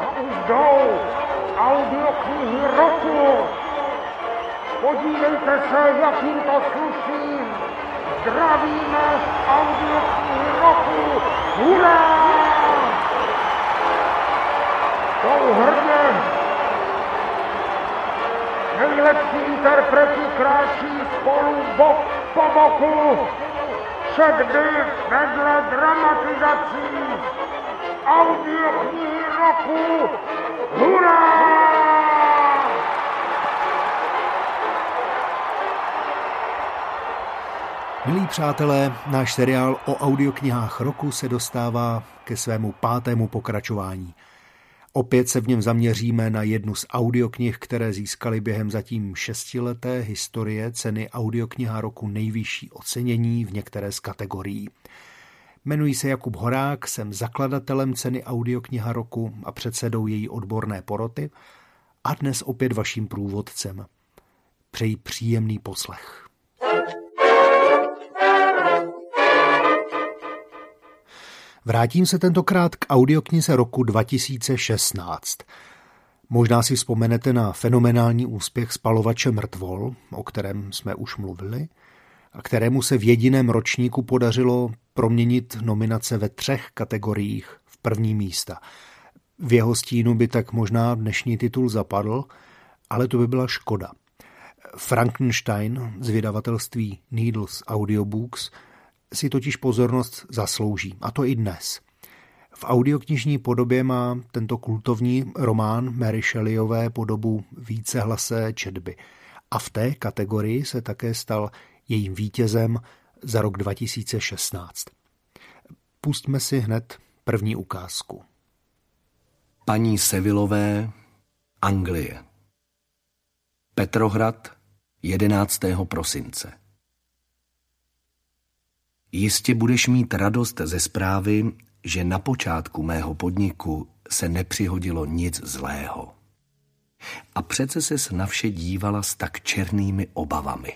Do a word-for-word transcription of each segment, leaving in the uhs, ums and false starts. A už jdou audioknihy roku. Podívejte se, jakým to sluší. Zdravíme z audioknihy roku. Hurá! Jsou hrdě. Nejlepší interpreti kráčí spolu bok po boku. Všakdy vedle dramatizací audioknihy roku. Hurá! Milí přátelé, náš seriál o audioknihách roku se dostává ke svému pátému pokračování. Opět se v něm zaměříme na jednu z audioknih, které získaly během zatím šestileté historie ceny audiokniha roku nejvyšší ocenění v některé z kategorií. Jmenuji se Jakub Horák, jsem zakladatelem ceny audiokniha roku a předsedou její odborné poroty a dnes opět vaším průvodcem. Přeji příjemný poslech. Vrátím se tentokrát k audioknize roku dva tisíce šestnáct. Možná si vzpomenete na fenomenální úspěch Spalovače mrtvol, o kterém jsme už mluvili, a kterému se v jediném ročníku podařilo proměnit nominace ve třech kategoriích v první místa. V jeho stínu by tak možná dnešní titul zapadl, ale to by byla škoda. Frankenstein z vydavatelství Needles Audiobooks si totiž pozornost zaslouží, a to i dnes. V audioknižní podobě má tento kultovní román Mary Shelleyové podobu vícehlasé četby. A v té kategorii se také stal jejím vítězem za rok dva tisíce šestnáct. Pustme si hned první ukázku. Paní Sevilové, Anglie. Petrohrad, jedenáctého prosince. Jistě budeš mít radost ze zprávy, že na počátku mého podniku se nepřihodilo nic zlého. A přece ses na vše dívala s tak černými obavami.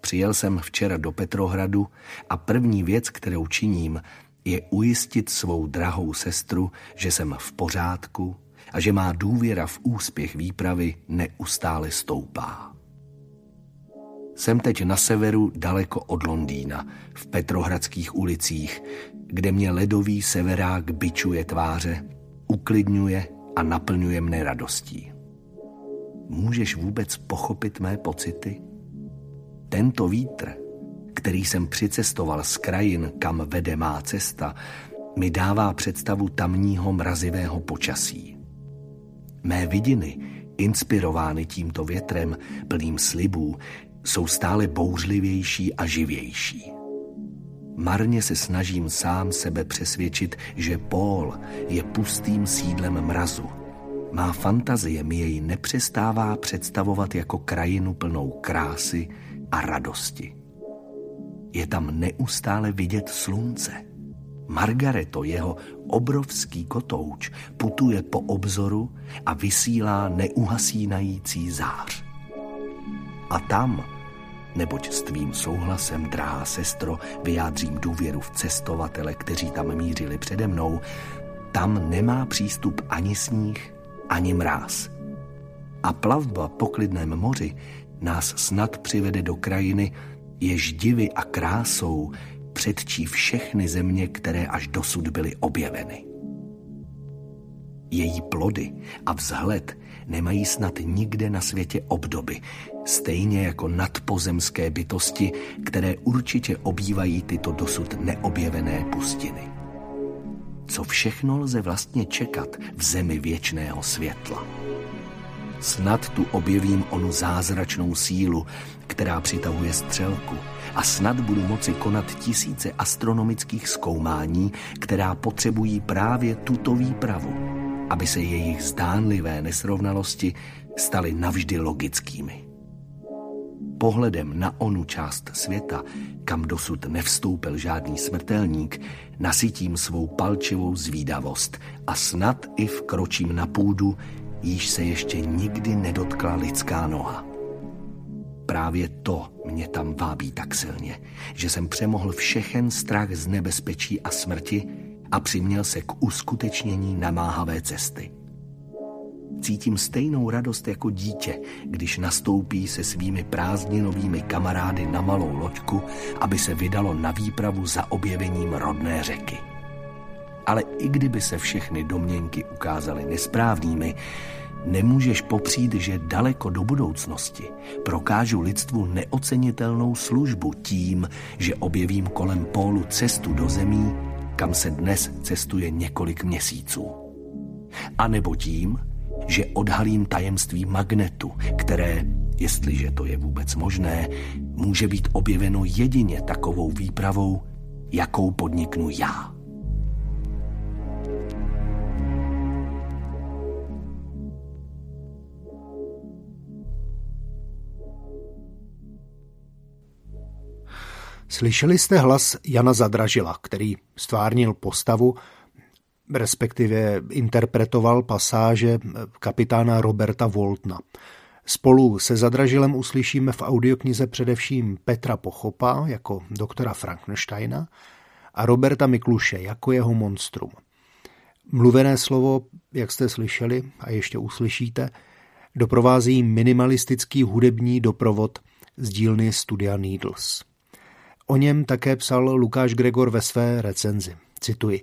Přijel jsem včera do Petrohradu a první věc, kterou činím, je ujistit svou drahou sestru, že jsem v pořádku a že má důvěra v úspěch výpravy neustále stoupá. Jsem teď na severu daleko od Londýna, v Petrohradských ulicích, kde mě ledový severák bičuje tváře, uklidňuje a naplňuje mne radostí. Můžeš vůbec pochopit mé pocity? Tento vítr, který jsem přicestoval z krajin, kam vede má cesta, mi dává představu tamního mrazivého počasí. Mé vidiny, inspirovány tímto větrem, plným slibů, jsou stále bouřlivější a živější. Marně se snažím sám sebe přesvědčit, že pól je pustým sídlem mrazu. Má fantazie mi jej nepřestává představovat jako krajinu plnou krásy a radosti. Je tam neustále vidět slunce. Margareto, jeho obrovský kotouč, putuje po obzoru a vysílá neuhasínající zář. A tam, neboť s tvým souhlasem, drahá sestro, vyjádřím důvěru v cestovatele, kteří tam mířili přede mnou, tam nemá přístup ani sníh, ani mráz. A plavba po klidném moři nás snad přivede do krajiny, jež divy a krásou předčí všechny země, které až dosud byly objeveny. Její plody a vzhled nemají snad nikde na světě obdoby, stejně jako nadpozemské bytosti, které určitě obývají tyto dosud neobjevené pustiny. Co všechno lze vlastně čekat v zemi věčného světla? Snad tu objevím onu zázračnou sílu, která přitahuje střelku, a snad budu moci konat tisíce astronomických zkoumání, která potřebují právě tuto výpravu, aby se jejich zdánlivé nesrovnalosti staly navždy logickými. Pohledem na onu část světa, kam dosud nevstoupil žádný smrtelník, nasytím svou palčivou zvídavost a snad i vkročím na půdu, jíž se ještě nikdy nedotkla lidská noha. Právě to mě tam vábí tak silně, že jsem přemohl všechen strach z nebezpečí a smrti a přiměl se k uskutečnění namáhavé cesty. Cítím stejnou radost jako dítě, když nastoupí se svými prázdninovými kamarády na malou loďku, aby se vydalo na výpravu za objevením rodné řeky. Ale i kdyby se všechny domněnky ukázaly nesprávnými, nemůžeš popřít, že daleko do budoucnosti prokážu lidstvu neocenitelnou službu tím, že objevím kolem pólu cestu do zemí, kam se dnes cestuje několik měsíců. A nebo tím, že odhalím tajemství magnetu, které, jestliže to je vůbec možné, může být objeveno jedině takovou výpravou, jakou podniknu já. Slyšeli jste hlas Jana Zadražila, který stvárnil postavu, respektive interpretoval pasáže kapitána Roberta Voltna. Spolu se Zadražilem uslyšíme v audioknize především Petra Pochopa jako doktora Frankensteina a Roberta Mikluše jako jeho monstrum. Mluvené slovo, jak jste slyšeli a ještě uslyšíte, doprovází minimalistický hudební doprovod z dílny studia Needles. O něm také psal Lukáš Gregor ve své recenzi. Cituji.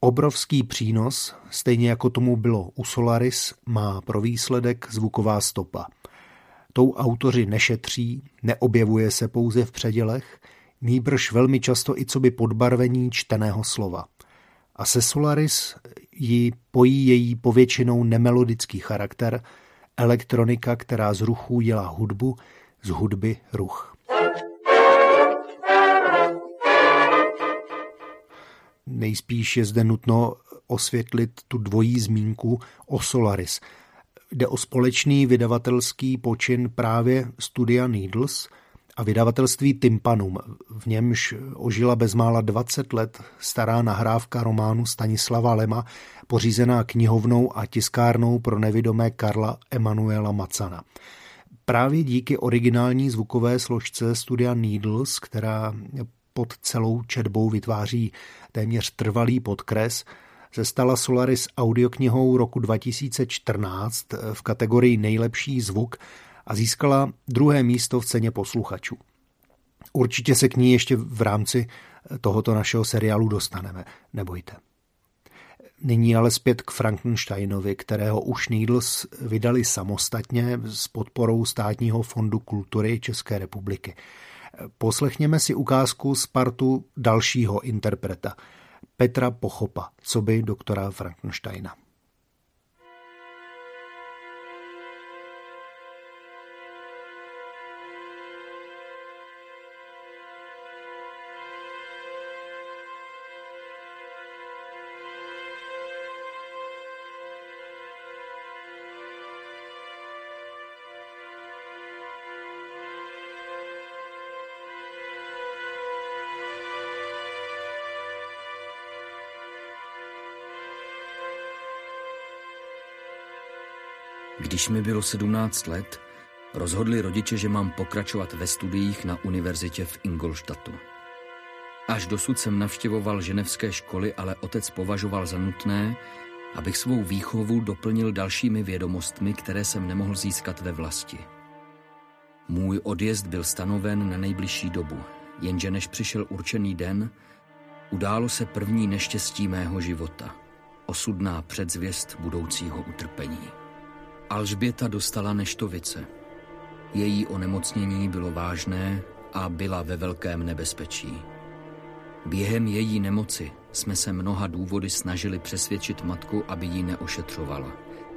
Obrovský přínos, stejně jako tomu bylo u Solaris, má pro výsledek zvuková stopa. Tou autoři nešetří, neobjevuje se pouze v předělech, nýbrž velmi často i coby podbarvení čteného slova. A se Solaris ji pojí její povětšinou nemelodický charakter, elektronika, která z ruchů dělá hudbu, z hudby ruch. Nejspíš je zde nutno osvětlit tu dvojí zmínku o Solaris. Jde o společný vydavatelský počin právě studia Needles a vydavatelství Tympanum, v němž ožila bezmála dvacet let stará nahrávka románu Stanislava Lema, pořízená knihovnou a tiskárnou pro nevidomé Karla Emanuela Macana. Právě díky originální zvukové složce studia Needles, která pod celou četbou vytváří téměř trvalý podkres, se stala Solaris audioknihou roku dva tisíce čtrnáct v kategorii nejlepší zvuk a získala druhé místo v ceně posluchačů. Určitě se k ní ještě v rámci tohoto našeho seriálu dostaneme, nebojte. Nyní ale zpět k Frankensteinovi, kterého už Needles vydali samostatně s podporou Státního fondu kultury České republiky. Poslechněme si ukázku z partu dalšího interpreta, Petra Pochopa, coby doktora Frankensteina. Když mi bylo sedmnáct let, rozhodli rodiče, že mám pokračovat ve studiích na univerzitě v Ingolstadtu. Až dosud jsem navštěvoval ženevské školy, ale otec považoval za nutné, abych svou výchovu doplnil dalšími vědomostmi, které jsem nemohl získat ve vlasti. Můj odjezd byl stanoven na nejbližší dobu, jenže než přišel určený den, událo se první neštěstí mého života, osudná předzvěst budoucího utrpení. Alžběta dostala neštovice. Její onemocnění bylo vážné a byla ve velkém nebezpečí. Během její nemoci jsme se mnoha důvody snažili přesvědčit matku, aby ji neošetřovala.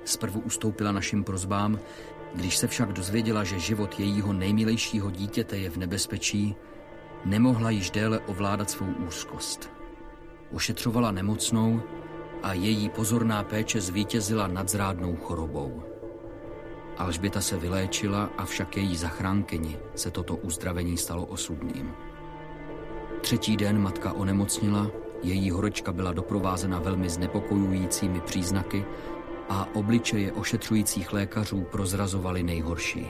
Zprvu ustoupila našim prosbám, když se však dozvěděla, že život jejího nejmilejšího dítěte je v nebezpečí, nemohla již déle ovládat svou úzkost. Ošetřovala nemocnou a její pozorná péče zvítězila nad zrádnou chorobou. Alžběta se vyléčila, avšak její zachránkyni se toto uzdravení stalo osudným. Třetí den matka onemocnila, její horečka byla doprovázena velmi znepokojujícími příznaky a obličeje ošetřujících lékařů prozrazovaly nejhorší.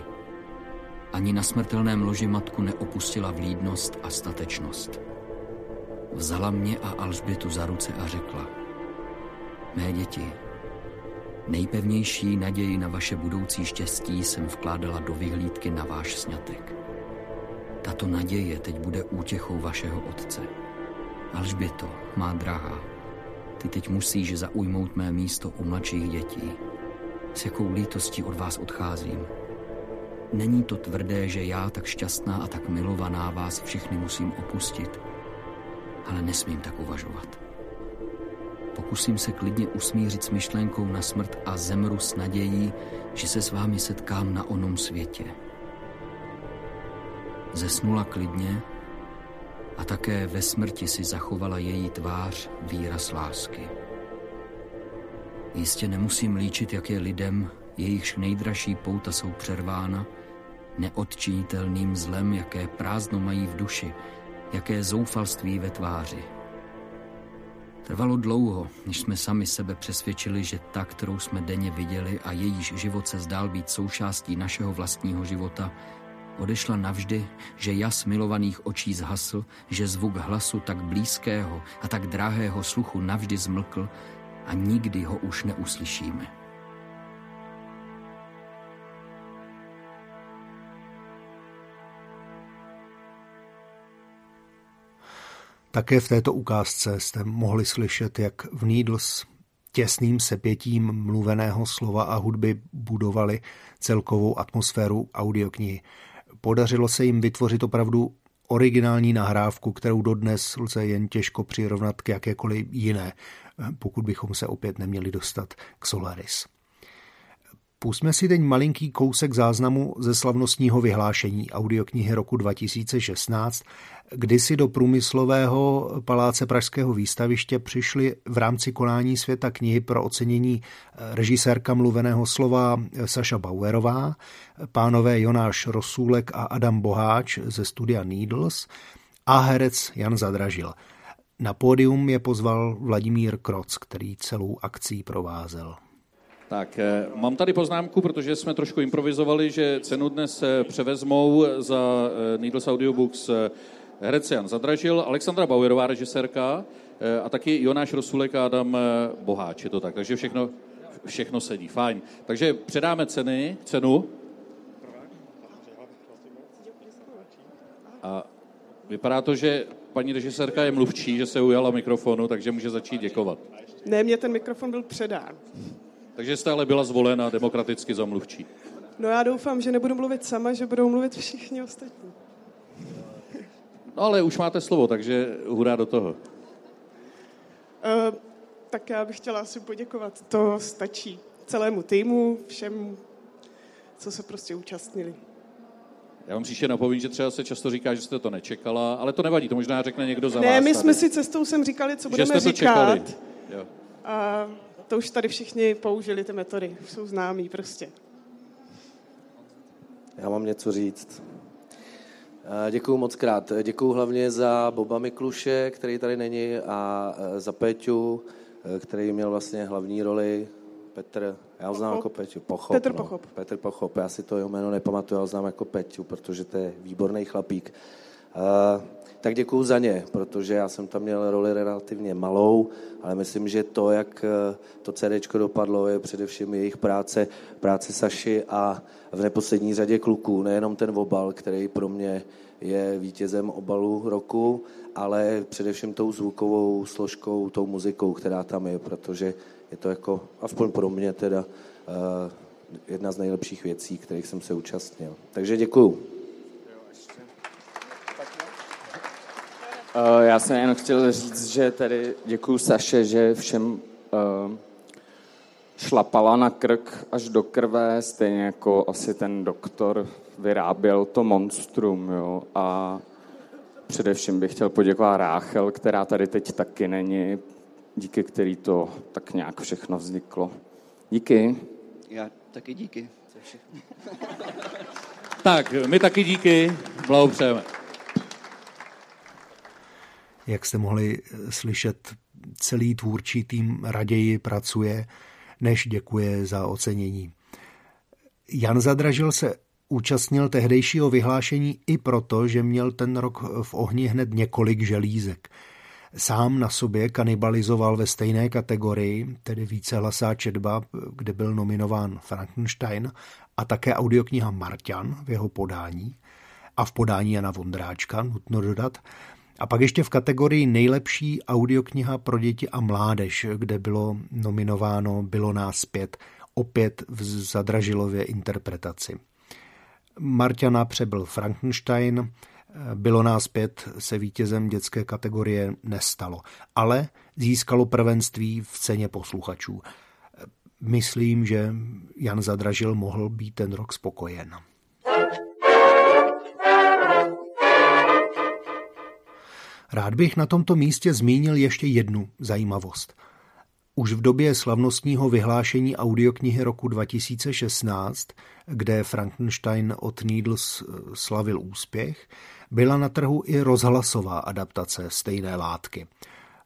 ani na smrtelném loži matku neopustila vlídnost a statečnost. Vzala mě a Alžbětu za ruce a řekla: Mé děti, nejpevnější naději na vaše budoucí štěstí jsem vkládala do vyhlídky na váš sňatek. Tato naděje teď bude útěchou vašeho otce. Alžběto, má drahá, ty teď musíš zaujmout mé místo u mladších dětí. S jakou lítostí od vás odcházím. Není to tvrdé, že já, tak šťastná a tak milovaná, vás všechny musím opustit. Ale nesmím tak uvažovat. Pokusím se klidně usmířit s myšlenkou na smrt a zemru s nadějí, že se s vámi setkám na onom světě. Zesnula klidně a také ve smrti si zachovala její tvář výraz lásky. Jistě nemusím líčit, jak je lidem, jejichž nejdražší pouta jsou přervána, neodčinitelným zlem, jaké prázdno mají v duši, jaké zoufalství ve tváři. Trvalo dlouho, než jsme sami sebe přesvědčili, že ta, kterou jsme denně viděli a jejíž život se zdál být součástí našeho vlastního života, odešla navždy, že jas milovaných očí zhasl, že zvuk hlasu tak blízkého a tak drahého sluchu navždy zmlkl a nikdy ho už neuslyšíme. Také v této ukázce jste mohli slyšet, jak v Needles těsným sepětím mluveného slova a hudby budovali celkovou atmosféru audioknihy. Podařilo se jim vytvořit opravdu originální nahrávku, kterou dodnes lze jen těžko přirovnat k jakékoliv jiné, pokud bychom se opět neměli dostat k Solaris. Pusťme si teď malinký kousek záznamu ze slavnostního vyhlášení audioknihy roku dva tisíce šestnáct, kdy si do Průmyslového paláce Pražského výstaviště přišli v rámci konání Světa knihy pro ocenění režisérka mluveného slova Saša Bauerová, pánové Jonáš Rosůlek a Adam Boháč ze studia Needles a herec Jan Zadražil. Na pódium je pozval Vladimír Kroc, který celou akcí provázel. Tak, mám tady poznámku, protože jsme trošku improvizovali, že cenu dnes převezmou za Needles Audiobooks herec Jan Zadražil, Alexandra Bauerová, režisérka, a taky Jonáš Rosůlek a Adam Boháč, je to tak. Takže všechno, všechno sedí, fajn. Takže předáme ceny, cenu. A vypadá to, že paní režisérka je mluvčí, že se ujala mikrofonu, takže může začít děkovat. Ne, mně ten mikrofon byl předán. Takže jste ale byla zvolena demokraticky za mluvčí. No já doufám, že nebudu mluvit sama, že budou mluvit všichni ostatní. No ale už máte slovo, takže hurá do toho. Uh, tak já bych chtěla asi poděkovat. To stačí celému týmu, všem, co se prostě účastnili. Já vám příště napovím, že třeba se často říká, že jste to nečekala, ale to nevadí, to možná řekne někdo za ne, vás. Ne, my jsme tady si cestou sem říkali, co že budeme jste to říkat. Čekali. Jo. A to už tady všichni použili ty metody, už jsou známí prostě. Já mám něco říct. Děkuju moc krát. Děkuju hlavně za Boba Mikluše, který tady není, a za Peťu, který měl vlastně hlavní roli. Petr, já ho znám Pochop. jako Peťu. Pochop, Petr no. Pochop. Petr Pochop, já si to jeho jméno nepamatuju, já ho znám jako Peťu, protože to je výborný chlapík. Uh, tak děkuju za ně, protože já jsem tam měl roli relativně malou, ale myslím, že to, jak to CDčko dopadlo, je především jejich práce, práce Saši a v neposlední řadě kluků, nejenom ten obal, který pro mě je vítězem obalu roku, ale především tou zvukovou složkou, tou muzikou, která tam je, protože je to jako, aspoň pro mě teda, uh, jedna z nejlepších věcí, kterých jsem se účastnil. Takže děkuju. Já jsem jenom chtěl říct, že tady děkuju Saše, že všem šlapala na krk až do krve, stejně jako asi ten doktor vyráběl to monstrum. Jo? A především bych chtěl poděkovat Ráchel, která tady teď taky není, díky který to tak nějak všechno vzniklo. Díky. Já taky díky. To je všechno. Tak, my taky díky. Blahopřejeme. Jak jste mohli slyšet, celý tvůrčí tým raději pracuje, než děkuje za ocenění. Jan Zadražil se účastnil tehdejšího vyhlášení i proto, že měl ten rok v ohni hned několik želízek. Sám na sobě kanibalizoval ve stejné kategorii, tedy vícehlasá četba, kde byl nominován Frankenstein a také audiokniha Marťan v jeho podání a v podání Jana Vondráčka, nutno dodat. A pak ještě v kategorii nejlepší audiokniha pro děti a mládež, kde bylo nominováno Bylo nás pět, opět v Zadražilově interpretaci. Marťana přebyl Frankenstein, Bylo nás pět se vítězem dětské kategorie nestalo, ale získalo prvenství v ceně posluchačů. Myslím, že Jan Zadražil mohl být ten rok spokojen. Rád bych na tomto místě zmínil ještě jednu zajímavost. Už v době slavnostního vyhlášení audioknihy roku dva tisíce šestnáct, kde Frankenstein od Needles slavil úspěch, byla na trhu i rozhlasová adaptace stejné látky.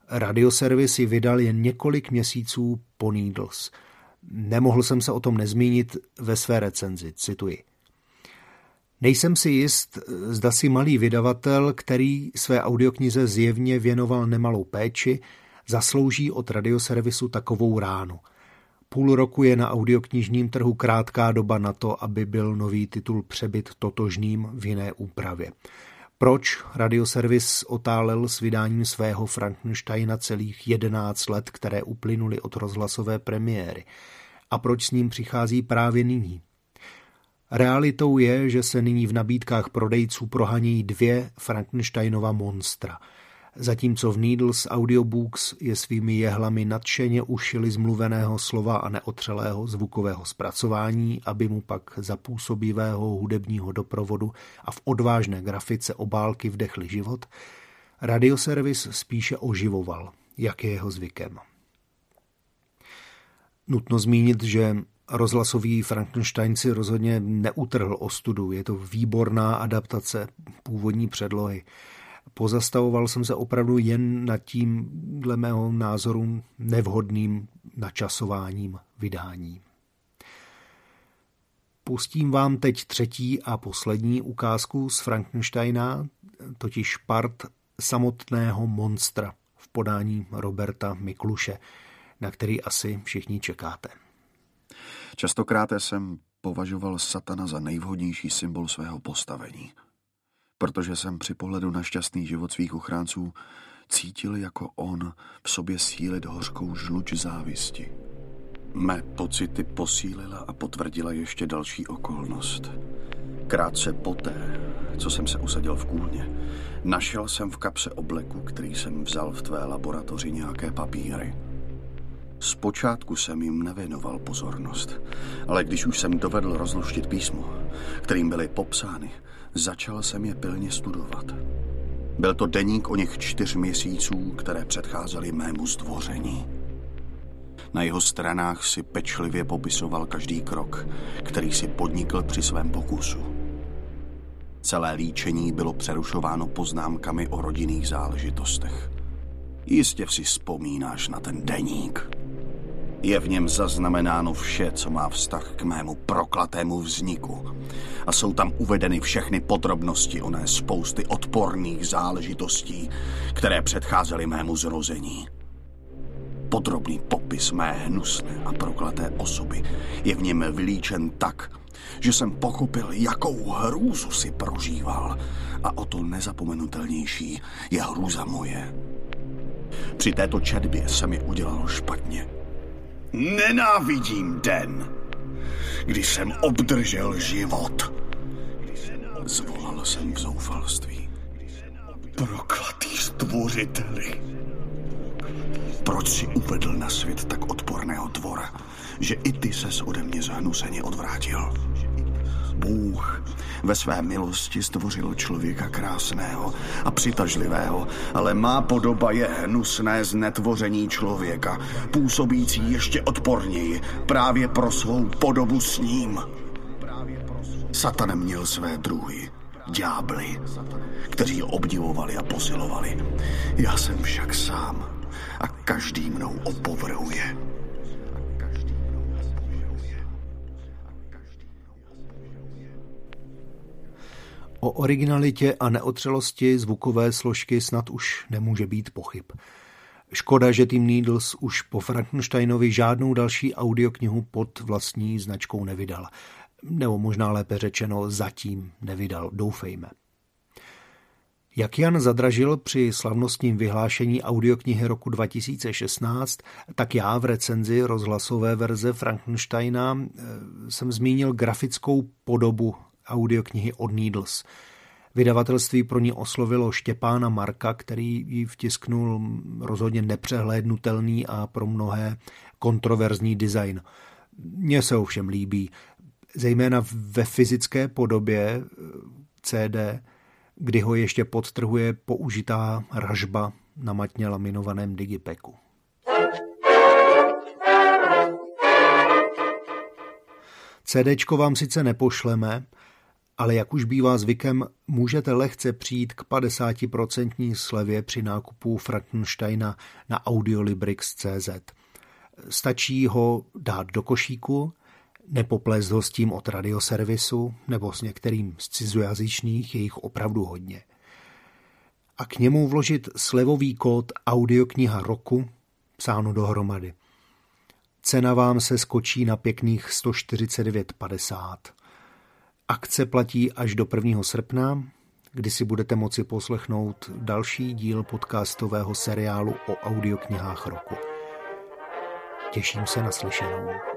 Radioservis ji vydal jen několik měsíců po Needles. Nemohl jsem se o tom nezmínit ve své recenzi, cituji. Nejsem si jist, zda si malý vydavatel, který své audioknize zjevně věnoval nemalou péči, zaslouží od Radioservisu takovou ránu. Půl roku je na audioknižním trhu krátká doba na to, aby byl nový titul přebyt totožným v jiné úpravě. Proč Radioservis otálel s vydáním svého Frankensteina celých jedenáct let, které uplynuly od rozhlasové premiéry? A proč s ním přichází právě nyní? Realitou je, že se nyní v nabídkách prodejců prohaní dvě Frankensteinova monstra. Zatímco v Needles Audiobooks je svými jehlami nadšeně ušili z mluveného slova a neotřelého zvukového zpracování, aby mu pak za působivého hudebního doprovodu a v odvážné grafice obálky vdechli život, Radioservis spíše oživoval, jak je jeho zvykem. Nutno zmínit, že rozhlasový Frankenstein si rozhodně neutrhl ostudu, je to výborná adaptace původní předlohy. Pozastavoval jsem se opravdu jen nad tím, dle mého názoru, nevhodným načasováním vydání. Pustím vám teď třetí a poslední ukázku z Frankensteina, totiž part samotného monstra v podání Roberta Mikluše, na který asi všichni čekáte. Častokrát jsem považoval satana za nejvhodnější symbol svého postavení, protože jsem při pohledu na šťastný život svých ochránců cítil jako on v sobě sílit hořkou žluč závisti. Mé pocity posílila a potvrdila ještě další okolnost. Krátce poté, co jsem se usadil v kůlně, našel jsem v kapse obleku, který jsem vzal v tvé laboratoři, nějaké papíry. Zpočátku jsem jim nevěnoval pozornost, ale když už jsem dovedl rozluštit písmo, kterým byly popsány, začal jsem je pilně studovat. Byl to deník o něch čtyř měsíců, které předcházely mému zdvoření. Na jeho stranách si pečlivě popisoval každý krok, který si podnikl při svém pokusu. Celé líčení bylo přerušováno poznámkami o rodinných záležitostech. Jistě si vzpomínáš na ten deník. Je v něm zaznamenáno vše, co má vztah k mému proklatému vzniku. A jsou tam uvedeny všechny podrobnosti oné spousty odporných záležitostí, které předcházely mému zrození. Podrobný popis mé hnusné a proklaté osoby je v něm vylíčen tak, že jsem pochopil, jakou hrůzu si prožíval. A o to nezapomenutelnější je hrůza moje. Při této četbě se mi udělalo špatně. Nenávidím den, kdy jsem obdržel život. Zvolal jsem v zoufalství. Proklatý stvořiteli. Proč si uvedl na svět tak odporného tvora, že i ty ses ode mě zhnuseně odvrátil? Bůh ve své milosti stvořil člověka krásného a přitažlivého, ale má podoba je hnusné znetvoření člověka, působící ještě odporněji právě pro svou podobu s ním. Satan měl své druhy, ďábly, kteří obdivovali a posilovali. Já jsem však sám a každý mnou opovrhuje. O originalitě a neotřelosti zvukové složky snad už nemůže být pochyb. Škoda, že tým Needles už po Frankensteinovi žádnou další audioknihu pod vlastní značkou nevydal. Nebo možná lépe řečeno, zatím nevydal, doufejme. Jak Jan Zadražil při slavnostním vyhlášení audioknihy roku dva tisíce šestnáct, tak já v recenzi rozhlasové verze Frankensteina jsem zmínil grafickou podobu audioknihy od Needles. Vydavatelství pro ní oslovilo Štěpána Marka, který ji vtisknul rozhodně nepřehlédnutelný a pro mnohé kontroverzní design. Mně se ovšem líbí, zejména ve fyzické podobě cé dé, kdy ho ještě podtrhuje použitá ražba na matně laminovaném digipeku. CDčko vám sice nepošleme, ale jak už bývá zvykem, můžete lehce přijít k padesátiprocentní slevě při nákupu Frankensteina na audiolibrix tečka cé zet. Stačí ho dát do košíku, nepoplést ho s tím od Radioservisu nebo s některým z cizojazyčných, je jich opravdu hodně. A k němu vložit slevový kód audiokniha roku, psáno dohromady. Cena vám se skočí na pěkných sto čtyřicet devět padesát. Akce platí až do prvního srpna, kdy si budete moci poslechnout další díl podcastového seriálu o audioknihách roku. Těším se na slyšenou.